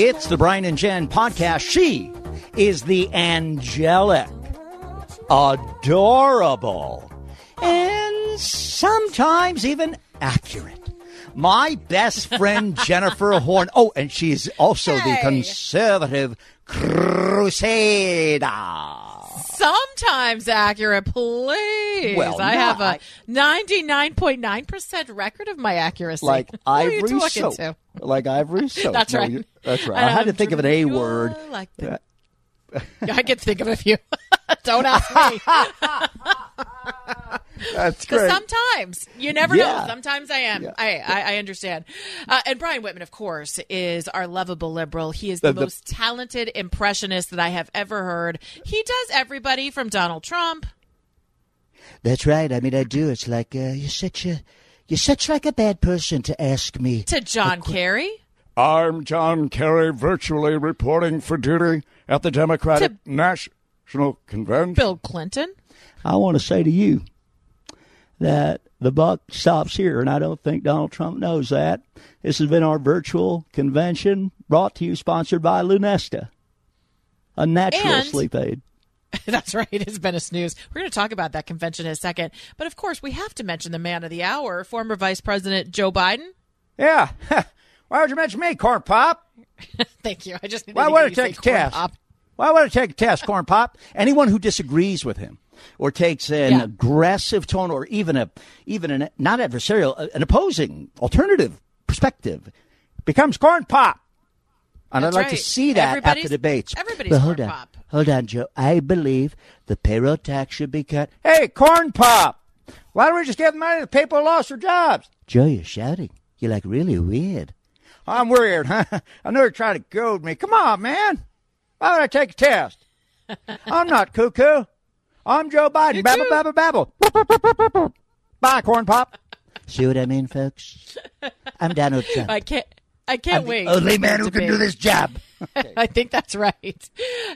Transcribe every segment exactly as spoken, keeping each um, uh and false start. It's the Brian and Jen podcast. She is the angelic, adorable, and sometimes even accurate, my best friend, Jennifer Horn. Oh, and she's also hey. the conservative crusader. Sometimes accurate, please. Well, I have a ninety-nine point nine percent record of my accuracy. Like Ivory Soap. To? Like Ivory Soap. That's right. No, that's right. I, I had to think of an A word. Like the... I can think of a few. Don't ask me. That's great. Sometimes you never yeah. know. Sometimes I am. Yeah. I, yeah. I I understand. Uh, and Brian Whitman, of course, is our lovable liberal. He is the, the, the most talented impressionist that I have ever heard. He does everybody from Donald Trump. That's right. I mean, I do. It's like uh, you're such a you're such like a bad person to ask me to John qu- Kerry. I'm John Kerry, virtually reporting for duty at the Democratic to National Convention. Bill Clinton. I want to say to you that the buck stops here, and I don't think Donald Trump knows that. This has been our virtual convention brought to you, sponsored by Lunesta, a natural and, sleep aid. That's right. It's been a snooze. We're going to talk about that convention in a second. But, of course, we have to mention the man of the hour, former Vice President Joe Biden. Yeah. Why would you mention me, Corn Pop? Thank you. I just needed Why would to take a test? Pop. Why would I take a test, Corn Pop? Anyone who disagrees with him or takes an yeah. aggressive tone, or even a even an not adversarial, an opposing alternative perspective, becomes Corn Pop. And That's I'd like right. to see that everybody's, after debates. Everybody's but hold on, pop. Hold on, Joe. I believe the payroll tax should be cut. Hey, Corn Pop! Why don't we just give money to the people who lost their jobs? Joe, you're shouting. You're like really weird. I'm weird, huh? I know you're trying to goad me. Come on, man. Why would I take a test? I'm not cuckoo. I'm Joe Biden. Babble, babble, babble. Bye, Corn Pop. See what I mean, folks? I'm Donald Trump. I can't. I can't I'm wait. The only man who can do this job. Okay. I think that's right.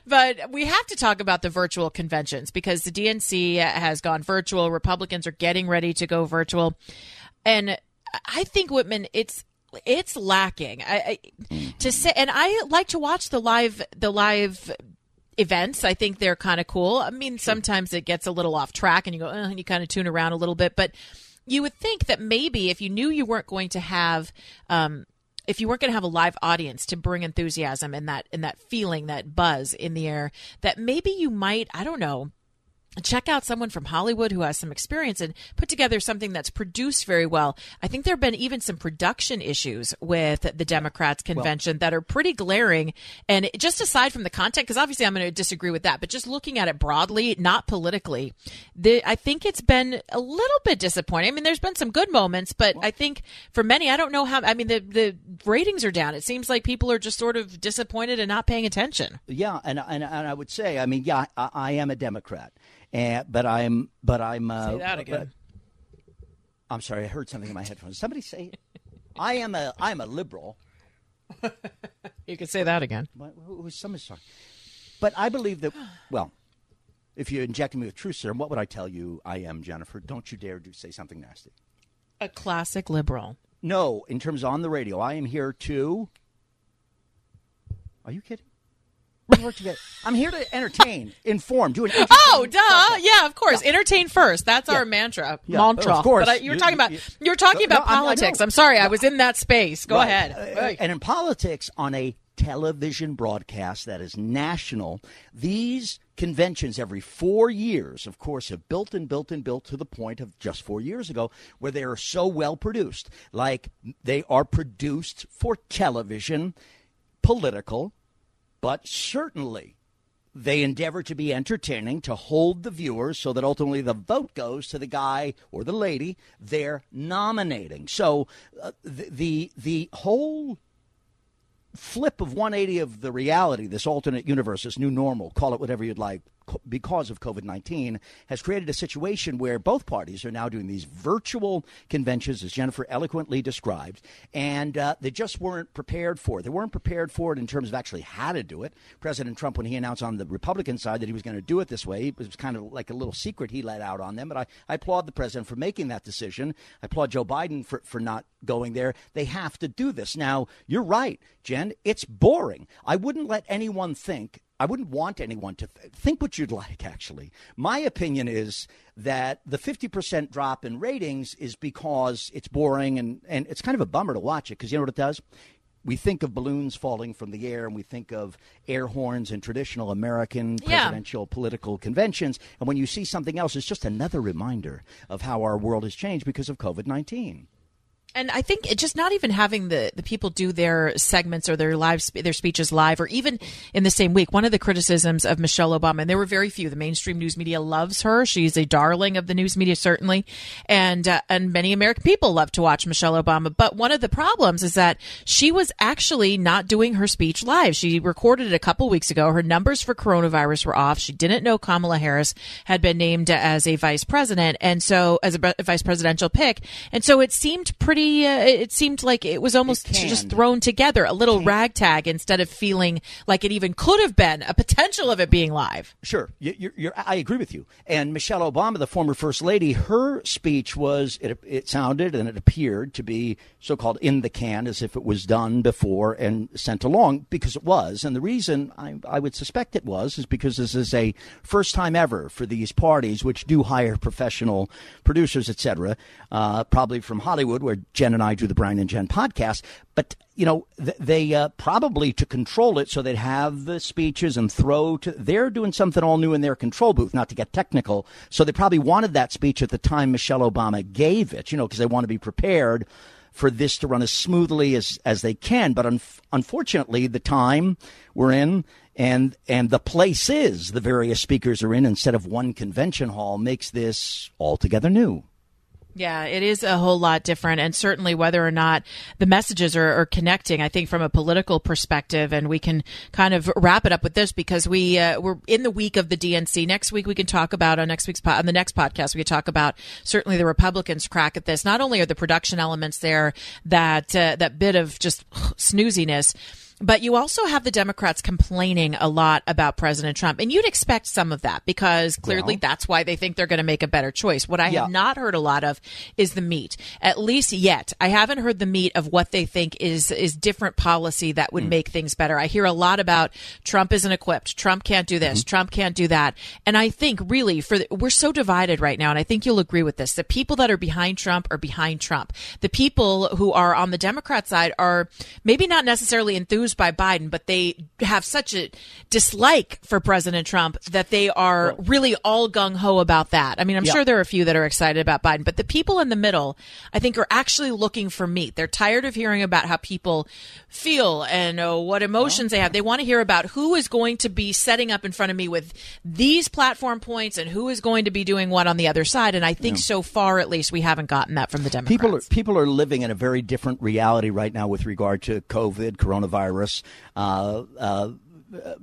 But we have to talk about the virtual conventions because the D N C has gone virtual. Republicans are getting ready to go virtual, and I think Whitman, it's. It's lacking. I, I, to say, and I like to watch the live the live events. I think they're kind of cool. I mean, sometimes it gets a little off track, and you go, eh, and you kind of tune around a little bit. But you would think that maybe if you knew you weren't going to have, um, if you weren't going to have a live audience to bring enthusiasm and that and that feeling, that buzz in the air, that maybe you might, I don't know, check out someone from Hollywood who has some experience and put together something that's produced very well. I think there have been even some production issues with the Democrats' convention well, that are pretty glaring. And just aside from the content, because obviously I'm going to disagree with that, but just looking at it broadly, not politically, the, I think it's been a little bit disappointing. I mean, there's been some good moments, but well, I think for many, I don't know how, I mean, the, the ratings are down. It seems like people are just sort of disappointed and not paying attention. Yeah. And, and, and I would say, I mean, yeah, I, I am a Democrat. Uh, but I'm, but I'm, uh, say that again. Uh, I'm sorry. I heard something in my headphones. Somebody say, I am a, I'm a liberal. You could say that again. But, who, who, somebody's talking. But I believe that, well, if you injected me with truth serum, what would I tell you? I am Jennifer. Don't you dare do say something nasty. A classic liberal. No, in terms of on the radio, I am here to, are you kidding? Work together. I'm here to entertain, inform, do an Oh, duh. Podcast. Yeah, of course. Yeah. Entertain first. That's yeah. our mantra. Yeah. Mantra. Of course. But I, you were talking about, you, you, you were talking no, about no, politics. I'm, I'm sorry. No. I was in that space. Go right. ahead. Right. And in politics, on a television broadcast that is national, these conventions every four years, of course, have built and built and built to the point of just four years ago where they are so well produced. Like they are produced for television, political. But certainly, they endeavor to be entertaining, to hold the viewers so that ultimately the vote goes to the guy or the lady they're nominating. So uh, the, the the whole flip of one eighty of the reality, this alternate universe, this new normal, call it whatever you'd like, because of COVID nineteen has created a situation where both parties are now doing these virtual conventions, as Jennifer eloquently described, and uh, they just weren't prepared for it. They weren't prepared for it in terms of actually how to do it. President Trump, when he announced on the Republican side that he was going to do it this way, it was kind of like a little secret he let out on them. But I, I applaud the president for making that decision. I applaud Joe Biden for, for not going there. They have to do this. Now, you're right, Jen. It's boring. I wouldn't let anyone think I wouldn't want anyone to th- think what you'd like, actually. My opinion is that the fifty percent drop in ratings is because it's boring and, and it's kind of a bummer to watch it because you know what it does? We think of balloons falling from the air and we think of air horns and traditional American presidential yeah. political conventions. And when you see something else, it's just another reminder of how our world has changed because of COVID nineteen. And I think it just not even having the, the people do their segments or their live their speeches live or even in the same week. One of the criticisms of Michelle Obama, and there were very few. The mainstream news media loves her. She's a darling of the news media, certainly. And uh, and many American people love to watch Michelle Obama. But one of the problems is that she was actually not doing her speech live. She recorded it a couple weeks ago. Her numbers for coronavirus were off. She didn't know Kamala Harris had been named as a vice president. And so as a vice presidential pick. And so it seemed pretty. Uh, it seemed like it was almost it just thrown together, a little ragtag, instead of feeling like it even could have been a potential of it being live. Sure. You're, you're, I agree with you. And Michelle Obama, the former first lady, her speech was, it, it sounded and it appeared to be so-called in the can, as if it was done before and sent along, because it was. And the reason I, I would suspect it was is because this is a first time ever for these parties, which do hire professional producers, et cetera, uh, probably from Hollywood, where Jen and I do the Brian and Jen podcast, but, you know, th- they uh, probably to control it so they'd have the speeches and throw to they're doing something all new in their control booth, not to get technical. So they probably wanted that speech at the time Michelle Obama gave it, you know, because they want to be prepared for this to run as smoothly as, as they can. But un- unfortunately, the time we're in and and the places the various speakers are in instead of one convention hall makes this altogether new. Yeah, it is a whole lot different. And certainly whether or not the messages are, are connecting, I think from a political perspective, and we can kind of wrap it up with this because we, uh, we're in the week of the D N C. Next week, we can talk about on next week's po- on the next podcast, we can talk about certainly the Republicans' crack at this. Not only are the production elements there, that, uh, that bit of just ugh, snooziness, but you also have the Democrats complaining a lot about President Trump. And you'd expect some of that because clearly well, that's why they think they're going to make a better choice. What I yeah. have not heard a lot of is the meat, at least yet. I haven't heard the meat of what they think is is different policy that would mm. make things better. I hear a lot about Trump isn't equipped. Trump can't do this. Mm-hmm. Trump can't do that. And I think really for the, we're so divided right now. And I think you'll agree with this. The people that are behind Trump are behind Trump. The people who are on the Democrat side are maybe not necessarily enthused by Biden, but they have such a dislike for President Trump that they are really all gung-ho about that. I mean, I'm yeah. sure there are a few that are excited about Biden, but the people in the middle, I think, are actually looking for meat. They're tired of hearing about how people feel and oh, what emotions well, they have. They want to hear about who is going to be setting up in front of me with these platform points and who is going to be doing what on the other side. And I think yeah. so far, at least, we haven't gotten that from the Democrats. People are, people are living in a very different reality right now with regard to COVID, coronavirus. Uh, uh,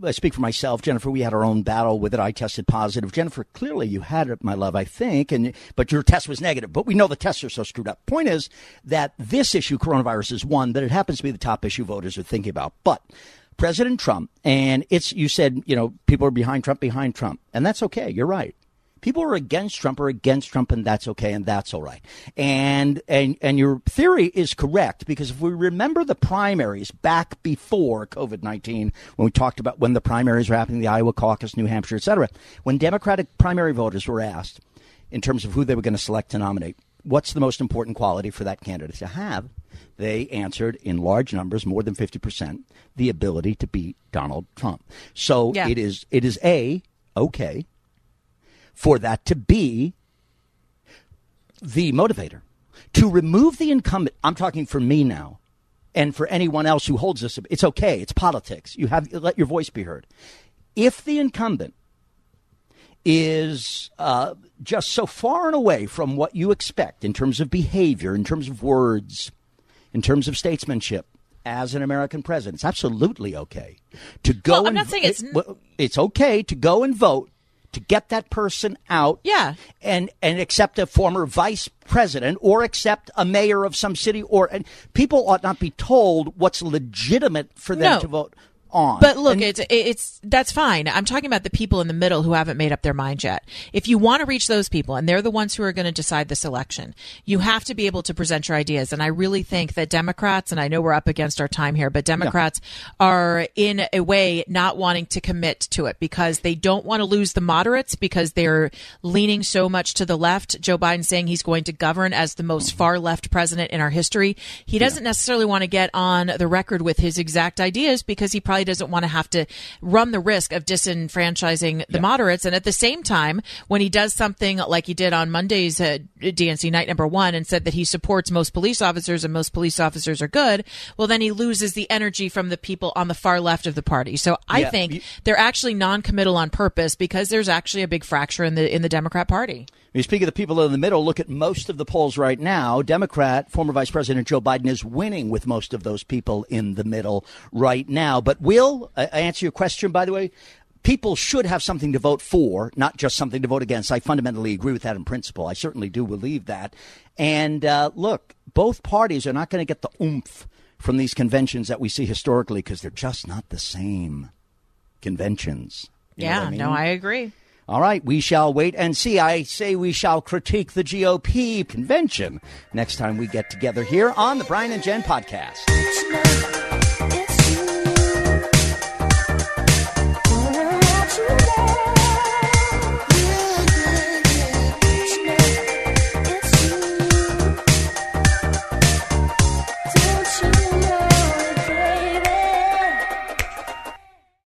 I speak for myself, Jennifer. We had our own battle with it. I tested positive. Jennifer, clearly you had it, my love, I think, and but your test was negative. But we know the tests are so screwed up. Point is that this issue, coronavirus, is one that it happens to be the top issue voters are thinking about. But President Trump, and it's you said, you know, people are behind Trump, behind Trump, and that's okay. You're right. People who are against Trump are against Trump, and that's okay, and that's all right. And and and your theory is correct, because if we remember the primaries back before COVID nineteen, when we talked about when the primaries were happening, the Iowa caucus, New Hampshire, et cetera, when Democratic primary voters were asked in terms of who they were going to select to nominate, what's the most important quality for that candidate to have, they answered in large numbers, more than fifty percent, the ability to beat Donald Trump. So yeah. it is it is A, okay, for that to be the motivator, to remove the incumbent. I'm talking for me now and for anyone else who holds this. It's okay. It's politics. You have let your voice be heard. If the incumbent is uh, just so far and away from what you expect in terms of behavior, in terms of words, in terms of statesmanship, as an American president, it's absolutely okay to go. Well, I'm and, not saying it's it, well, it's okay to go and vote to get that person out yeah. and, and accept a former vice president or accept a mayor of some city. Or and people ought not be told what's legitimate for them no. to vote on. But look, and, it's it's that's fine. I'm talking about the people in the middle who haven't made up their mind yet. If you want to reach those people, and they're the ones who are going to decide this election, you have to be able to present your ideas. And I really think that Democrats, and I know we're up against our time here, but Democrats yeah. are in a way not wanting to commit to it because they don't want to lose the moderates because they're leaning so much to the left. Joe Biden saying he's going to govern as the most far left president in our history. He doesn't yeah. necessarily want to get on the record with his exact ideas because he probably doesn't want to have to run the risk of disenfranchising the yeah. moderates. And at the same time, when he does something like he did on Monday's uh, D N C night number one and said that he supports most police officers and most police officers are good, well, then he loses the energy from the people on the far left of the party. So I yeah. think they're actually non-committal on purpose because there's actually a big fracture in the in the Democrat Party. You speak of the people in the middle. Look at most of the polls right now. Democrat, former Vice President Joe Biden is winning with most of those people in the middle right now. But Will, I answer your question, by the way. People should have something to vote for, not just something to vote against. I fundamentally agree with that in principle. I certainly do believe that. And uh, look, both parties are not going to get the oomph from these conventions that we see historically because they're just not the same conventions. You yeah, know what I mean? No, I agree. All right, we shall wait and see. I say we shall critique the G O P convention next time we get together here on the Brian and Jen podcast.